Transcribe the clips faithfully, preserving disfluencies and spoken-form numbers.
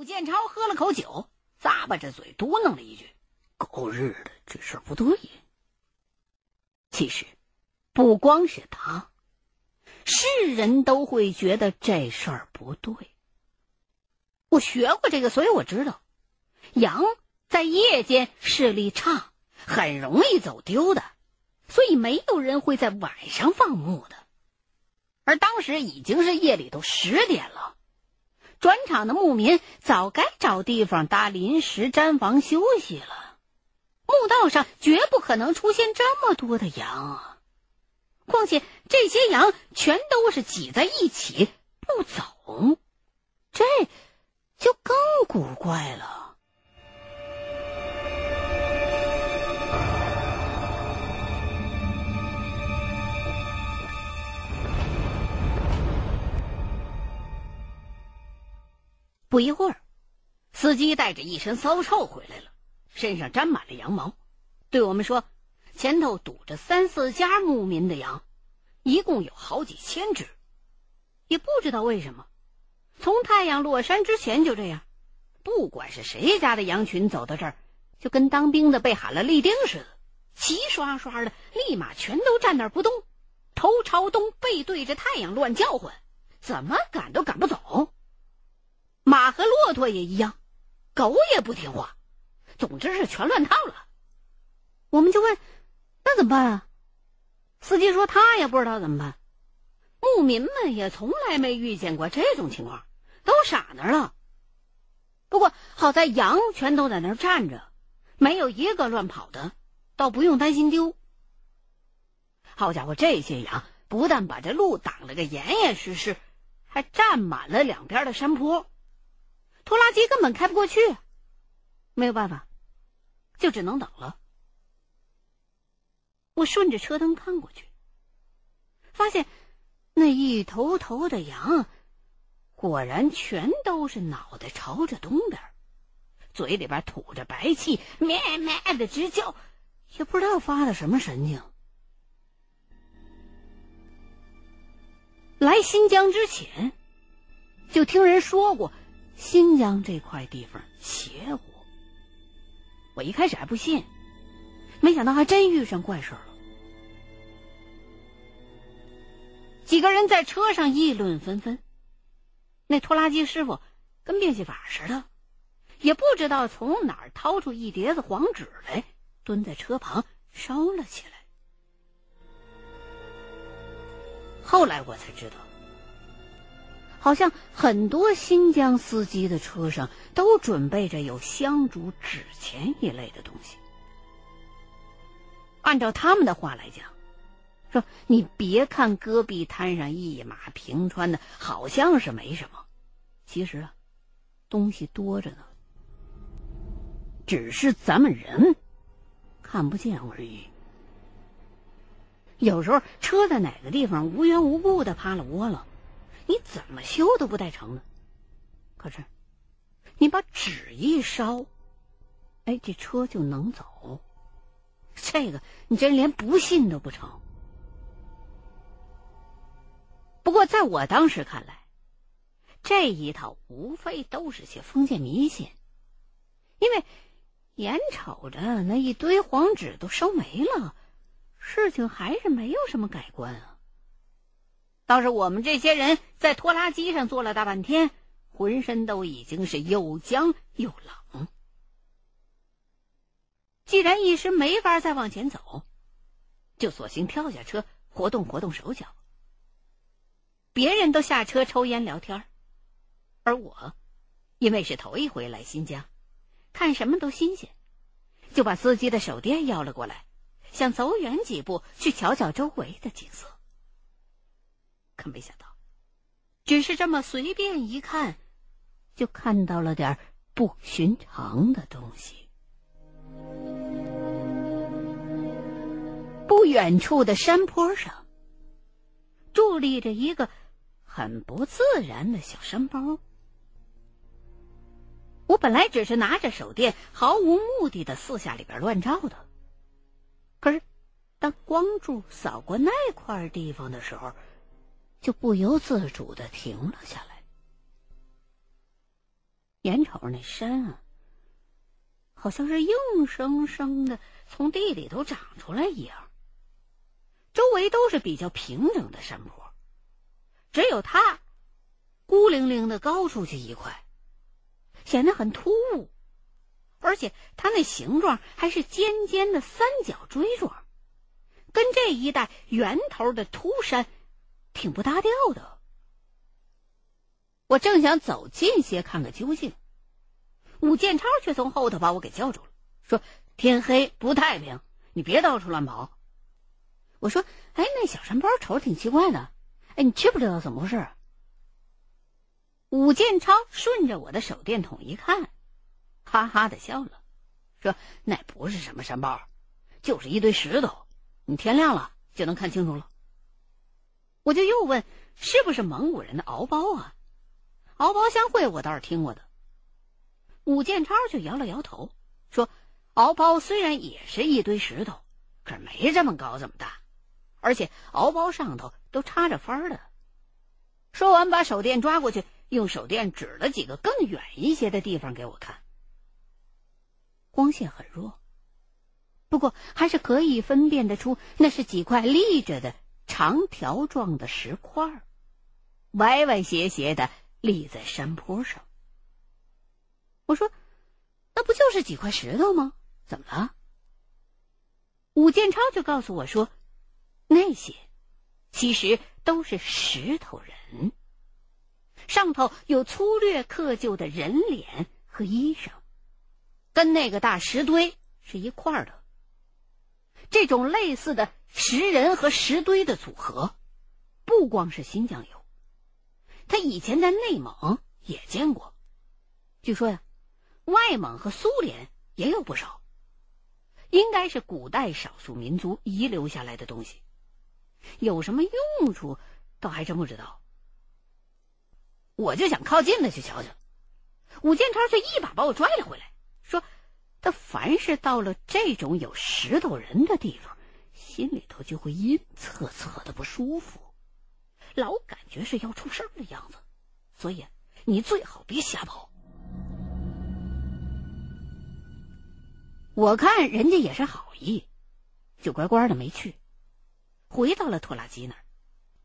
武建超喝了口酒，咂巴着嘴嘟囔了一句：“狗日的，这事儿不对。”其实，不光是他，世人都会觉得这事儿不对。我学过这个，所以我知道，羊在夜间视力差，很容易走丢的，所以没有人会在晚上放牧的。而当时已经是夜里头十点了，转场的牧民早该找地方搭临时毡房休息了。牧道上绝不可能出现这么多的羊啊！况且这些羊全都是挤在一起不走，这就更古怪了。不一会儿，司机带着一身骚臭回来了，身上沾满了羊毛，对我们说，前头堵着三四家牧民的羊，一共有好几千只。也不知道为什么，从太阳落山之前就这样，不管是谁家的羊群走到这儿，就跟当兵的被喊了立定似的，齐刷刷的立马全都站那儿不动，头朝东背对着太阳乱叫唤，怎么赶都赶不走。马和骆驼也一样，狗也不听话，总之是全乱套了。我们就问，那怎么办啊？司机说他也不知道怎么办，牧民们也从来没遇见过这种情况，都傻那儿了。不过好在羊全都在那儿站着，没有一个乱跑的，倒不用担心丢。好家伙，这些羊不但把这路挡了个严严实实，还占满了两边的山坡，拖拉机根本开不过去，没有办法，就只能等了。我顺着车灯看过去，发现那一头头的羊果然全都是脑袋朝着东边，嘴里边吐着白气，咩咩的直叫，也不知道发的什么神经。来新疆之前就听人说过新疆这块地方邪乎，我一开始还不信，没想到还真遇上怪事了。几个人在车上议论纷纷，那拖拉机师傅跟变戏法似的，也不知道从哪儿掏出一叠子黄纸来，蹲在车旁烧了起来。后来我才知道，好像很多新疆司机的车上都准备着有香烛、纸钱一类的东西。按照他们的话来讲，说你别看戈壁滩上一马平川的，好像是没什么，其实啊，东西多着呢，只是咱们人看不见而已。有时候车在哪个地方无缘无故的趴了窝了，你怎么修都不带成的，可是你把纸一烧，哎，这车就能走。这个你真连不信都不成。不过在我当时看来，这一套无非都是些封建迷信，因为眼瞅着那一堆黄纸都烧没了，事情还是没有什么改观啊。倒是我们这些人在拖拉机上坐了大半天，浑身都已经是又僵又冷。既然一时没法再往前走，就索性跳下车活动活动手脚。别人都下车抽烟聊天，而我因为是头一回来新疆，看什么都新鲜，就把司机的手电要了过来，想走远几步去瞧瞧周围的景色。可没想到，只是这么随便一看，就看到了点不寻常的东西。不远处的山坡上伫立着一个很不自然的小山包。我本来只是拿着手电毫无目的的四下里边乱照的，可是当光柱扫过那块地方的时候，就不由自主地停了下来。眼瞅那参啊，好像是硬生生的从地里头长出来一样。周围都是比较平整的山坡，只有它孤零零的高出去一块，显得很突兀，而且它那形状还是尖尖的三角锥状，跟这一带圆头的秃山挺不搭调的。我正想走近些看个究竟，武建超却从后头把我给叫住了，说天黑不太平，你别到处乱跑。我说哎，那小山包瞅着挺奇怪的，哎，你知不知道怎么回事？武建超顺着我的手电筒一看，哈哈的笑了，说那不是什么山包，就是一堆石头，你天亮了就能看清楚了。我就又问是不是蒙古人的敖包啊？敖包相会我倒是听过的。武建超就摇了摇头，说敖包虽然也是一堆石头，可是没这么高这么大，而且敖包上头都插着幡的。说完把手电抓过去，用手电指了几个更远一些的地方给我看。光线很弱，不过还是可以分辨得出那是几块立着的长条状的石块，歪歪斜斜的立在山坡上。我说那不就是几块石头吗？怎么了？武建超就告诉我说，那些其实都是石头人，上头有粗略刻就的人脸和衣裳，跟那个大石堆是一块儿的。这种类似的石人和石堆的组合不光是新疆有，他以前在内蒙也见过，据说呀，外蒙和苏联也有不少，应该是古代少数民族遗留下来的东西，有什么用处倒还真不知道。我就想靠近的去瞧瞧，武建超却一把把我拽了回来，说他凡是到了这种有石头人的地方，心里头就会阴恻恻的不舒服，老感觉是要出事儿的样子，所以你最好别瞎跑。我看人家也是好意，就乖乖的没去，回到了拖拉机那儿，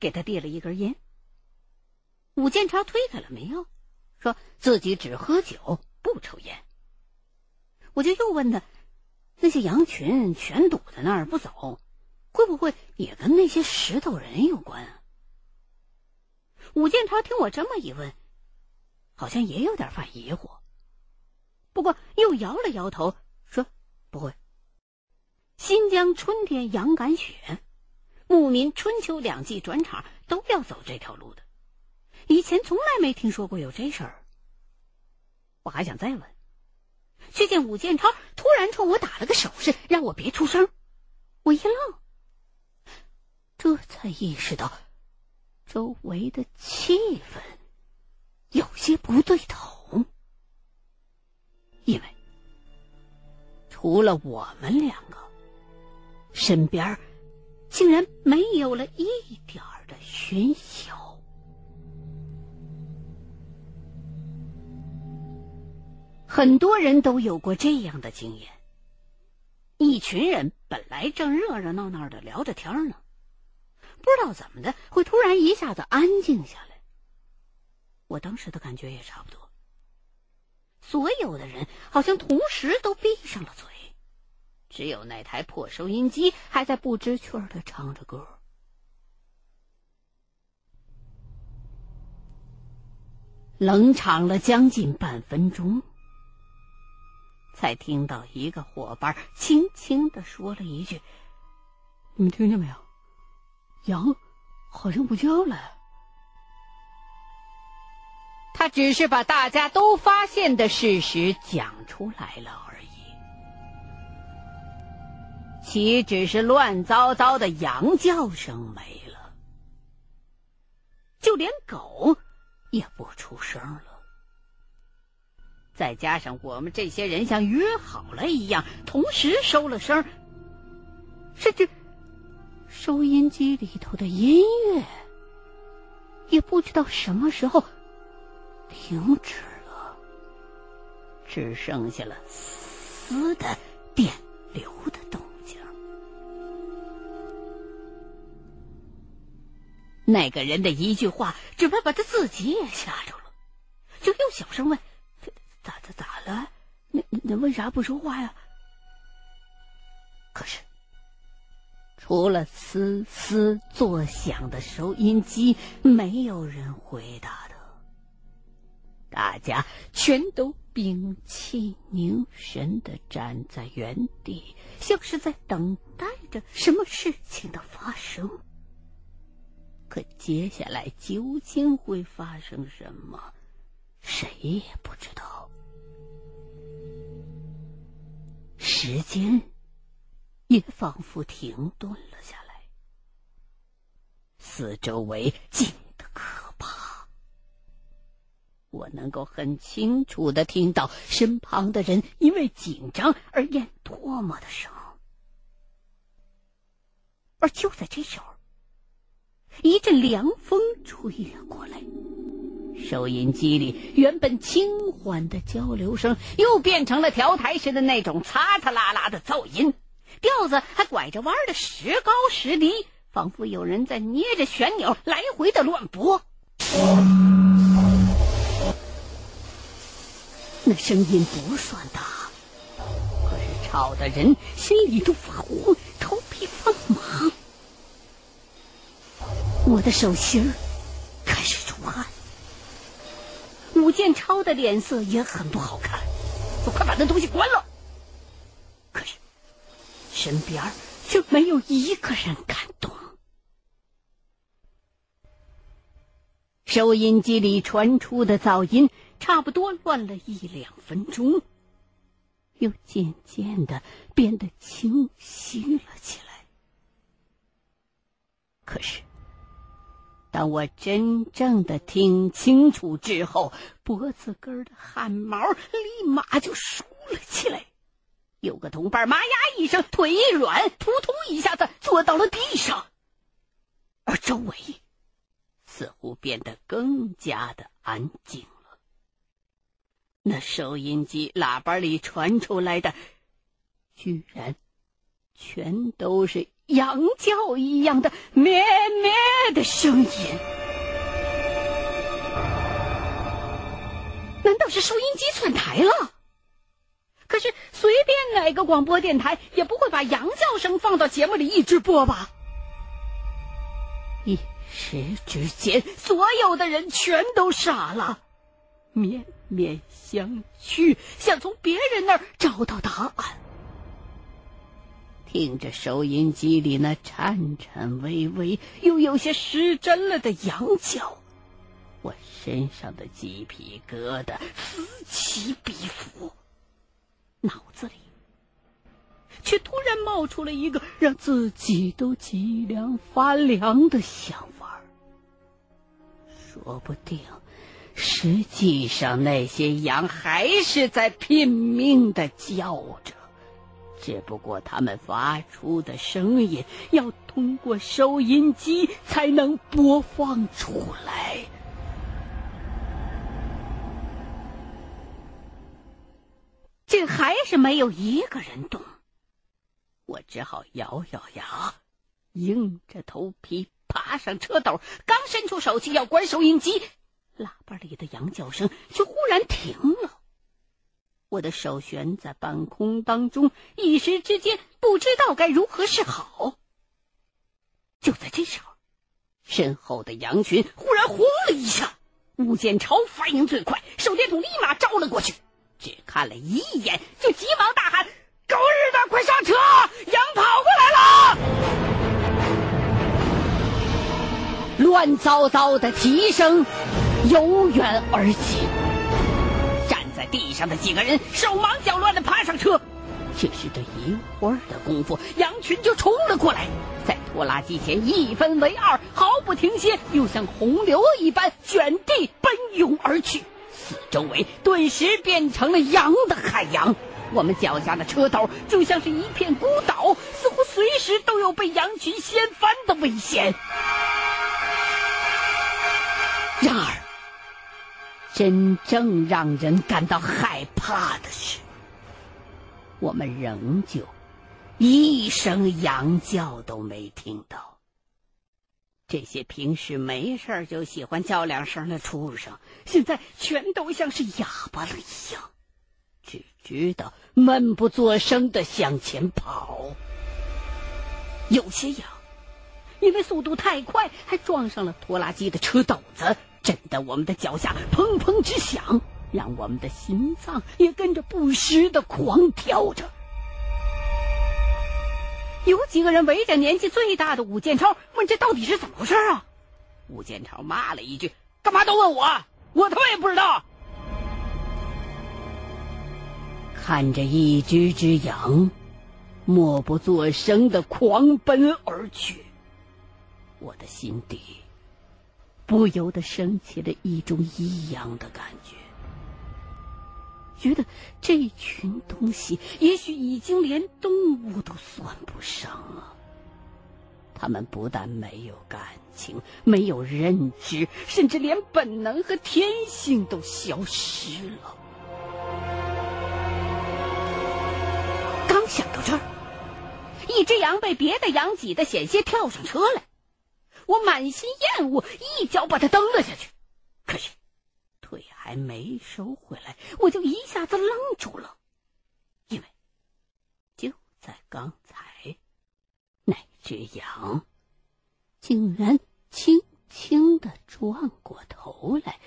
给他递了一根烟。武建超推开了没有，说自己只喝酒不抽烟。我就又问他，那些羊群全堵在那儿不走，会不会也跟那些石头人有关啊？武建超听我这么一问，好像也有点犯疑惑，不过又摇了摇头，说不会。新疆春天羊赶雪，牧民春秋两季转场都要走这条路的，以前从来没听说过有这事儿。我还想再问，却见武建超突然冲我打了个手势，让我别出声。我一愣，这才意识到周围的气氛有些不对头，因为除了我们两个，身边竟然没有了一点儿的喧嚣。很多人都有过这样的经验，一群人本来正热热闹闹的聊着天呢，不知道怎么的会突然一下子安静下来。我当时的感觉也差不多，所有的人好像同时都闭上了嘴，只有那台破收音机还在不知趣的唱着歌。冷场了将近半分钟，才听到一个伙伴轻轻地说了一句，你们听见没有？羊好像不叫了。他只是把大家都发现的事实讲出来了而已，岂止是乱糟糟的羊叫声没了，就连狗也不出声了。再加上我们这些人像约好了一样同时收了声，甚至收音机里头的音乐也不知道什么时候停止了。只剩下了嘶的电流的动静。那个人的一句话，只怕把他自己也吓着了，就又小声问：“咋咋咋了？你你为啥不说话呀？”可是，除了嘶嘶作响的收音机，没有人回答他。大家全都屏气凝神地站在原地，像是在等待着什么事情的发生。可接下来究竟会发生什么，谁也不知道。时间也仿佛停顿了下来，四周围静得可怕。我能够很清楚地听到身旁的人因为紧张而咽唾沫的声，而就在这时候，一阵凉风吹了过来，收音机里原本轻缓的交流声又变成了调台时的那种擦擦啦啦的噪音，调子还拐着弯的时高时低，仿佛有人在捏着旋钮来回的乱拨。那声音不算大，可是吵得人心里都发红，头皮发麻。我的手心开始出汗，武建超的脸色也很不好看，我快把那东西关了。可是身边却没有一个人敢动。收音机里传出的噪音差不多乱了一两分钟，又渐渐的变得清晰了起来。可是当我真正的听清楚之后，脖子根的汗毛立马就竖了起来，有个同伴麻呀一声，腿一软，扑通一下子坐到了地上，而周围似乎变得更加的安静了。那收音机喇叭里传出来的，居然全都是羊叫一样的咩咩的声音。难道是收音机窜台了？可是随便哪个广播电台也不会把羊叫声放到节目里一直播吧？一时之间，所有的人全都傻了，面面相觑，想从别人那儿找到答案。听着收音机里那颤颤巍巍又有些失真了的羊叫，我身上的鸡皮疙瘩此起彼伏，脑子里却突然冒出了一个让自己都脊梁发凉的想法，说不定实际上那些羊还是在拼命地叫着，只不过它们发出的声音要通过收音机才能播放出来。这还是没有一个人动，我只好咬咬牙，硬着头皮爬上车斗，刚伸出手去要关收音机，喇叭里的羊叫声却忽然停了。我的手悬在半空当中，一时之间不知道该如何是好。就在这时候，身后的羊群忽然轰了一下，吴建超反应最快，手电筒立马照了过去，只看了一眼就急忙大喊：“狗日的，快上车！羊跑过来了！”乱糟糟的蹄声由远而近，站在地上的几个人手忙脚乱地爬上车。只是这一会儿的功夫，羊群就冲了过来，在拖拉机前一分为二，毫不停歇，又像洪流一般卷地奔涌而去。四周围顿时变成了羊的海洋。我们脚下的车斗就像是一片孤岛，似乎随时都有被羊群掀翻的危险。然而，真正让人感到害怕的是，我们仍旧一声羊叫都没听到。这些平时没事就喜欢叫两声的畜生，现在全都像是哑巴了一样，只知道闷不作声地向前跑。有些羊因为速度太快，还撞上了拖拉机的车斗子，震得我们的脚下砰砰直响，让我们的心脏也跟着不时地狂跳着。有几个人围着年纪最大的武建超，问这到底是怎么回事啊？武建超骂了一句：“干嘛都问我？我他妈也不知道。”看着一只只羊默不作声地狂奔而去，我的心底不由得升起了一种异样的感觉，觉得这群东西也许已经连动物都算不上了。它们不但没有感情，没有认知，甚至连本能和天性都消失了。刚想到这儿，一只羊被别的羊挤得险些跳上车来，我满心厌恶，一脚把它蹬了下去，可是腿还没收回来，我就一下子愣住了，因为就在刚才，那只羊竟然轻轻地转过头来，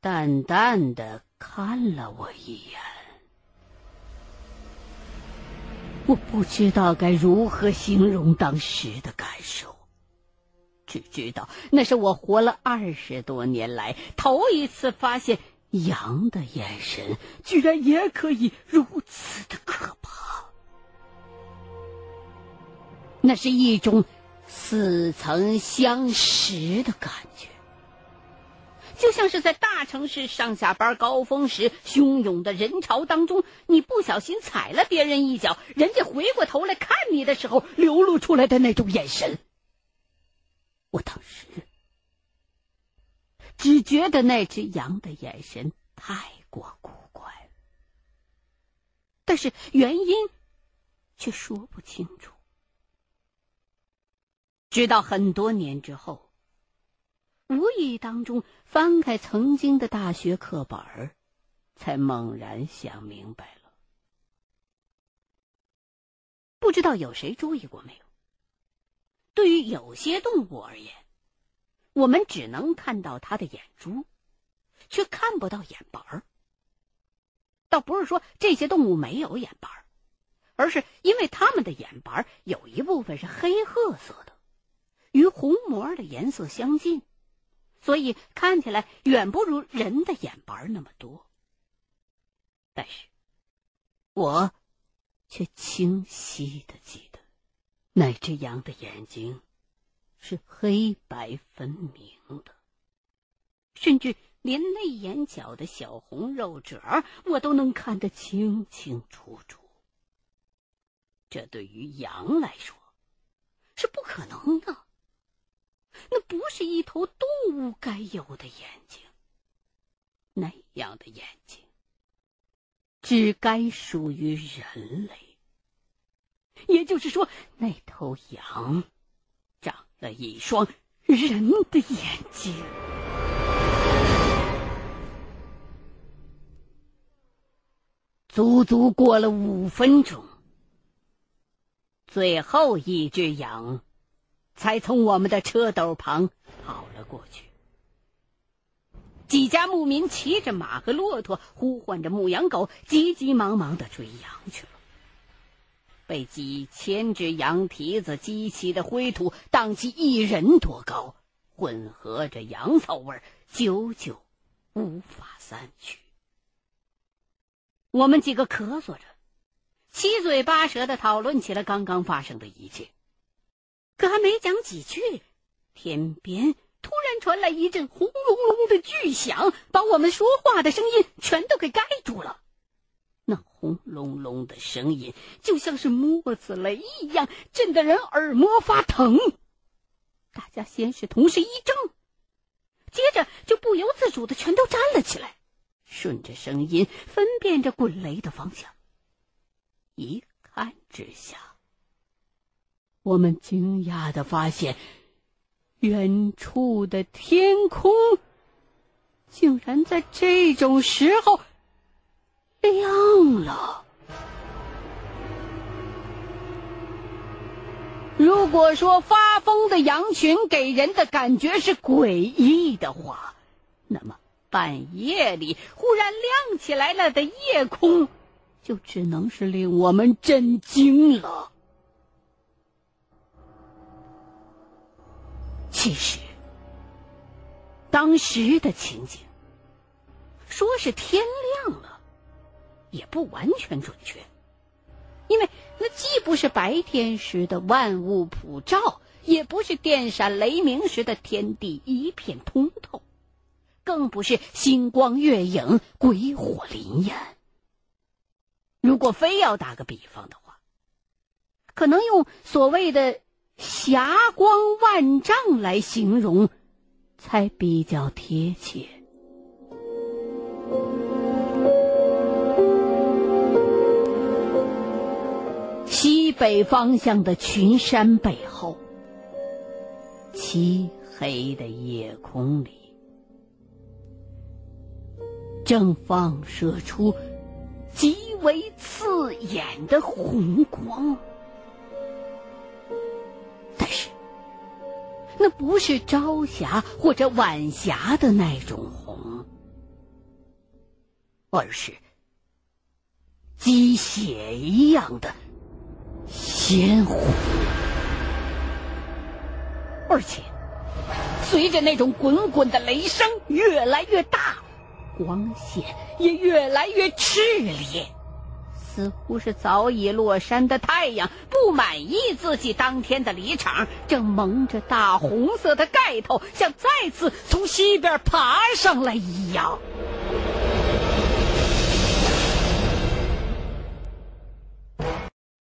淡淡地看了我一眼。我不知道该如何形容当时的感受，只知道那是我活了二十多年来头一次发现，羊的眼神居然也可以如此的可怕。那是一种似曾相识的感觉，就像是在大城市上下班高峰时汹涌的人潮当中，你不小心踩了别人一脚，人家回过头来看你的时候流露出来的那种眼神。我当时只觉得那只羊的眼神太过古怪，但是原因却说不清楚。直到很多年之后，无意当中翻开曾经的大学课本，才猛然想明白了。不知道有谁注意过没有？对于有些动物而言，我们只能看到它的眼珠，却看不到眼板儿。倒不是说这些动物没有眼板儿，而是因为它们的眼板儿有一部分是黑褐色的，与虹膜的颜色相近，所以看起来远不如人的眼板儿那么多。但是，我却清晰地记得，那只羊的眼睛是黑白分明的，甚至连内眼角的小红肉褶我都能看得清清楚楚。这对于羊来说是不可能的，那不是一头动物该有的眼睛，那样的眼睛只该属于人类。也就是说，那头羊长了一双人的眼睛。足足过了五分钟，最后一只羊才从我们的车斗旁跑了过去。几家牧民骑着马和骆驼，呼唤着牧羊狗，急急忙忙地追羊去了。被几千只羊蹄子激起的灰土荡起一人多高，混合着羊骚味，久久无法散去。我们几个咳嗽着，七嘴八舌地讨论起了刚刚发生的一切。可还没讲几句，天边突然传来一阵轰隆隆的巨响，把我们说话的声音全都给盖住了。那轰隆隆的声音就像是墨子雷一样，震得人耳膜发疼。大家先是同时一怔，接着就不由自主的全都站了起来，顺着声音分辨着滚雷的方向。一看之下，我们惊讶地发现，远处的天空竟然在这种时候亮了。如果说发疯的羊群给人的感觉是诡异的话，那么半夜里忽然亮起来了的夜空，就只能是令我们震惊了。其实当时的情景说是天亮了也不完全准确，因为那既不是白天时的万物普照，也不是电闪雷鸣时的天地一片通透，更不是星光月影鬼火燐焰。如果非要打个比方的话，可能用所谓的霞光万丈来形容才比较贴切。西北方向的群山背后，漆黑的夜空里正放射出极为刺眼的红光。但是那不是朝霞或者晚霞的那种红，而是鸡血一样的鲜红，而且随着那种滚滚的雷声越来越大，光线也越来越炽烈，似乎是早已落山的太阳不满意自己当天的离场，正蒙着大红色的盖头，像再次从西边爬上来一样。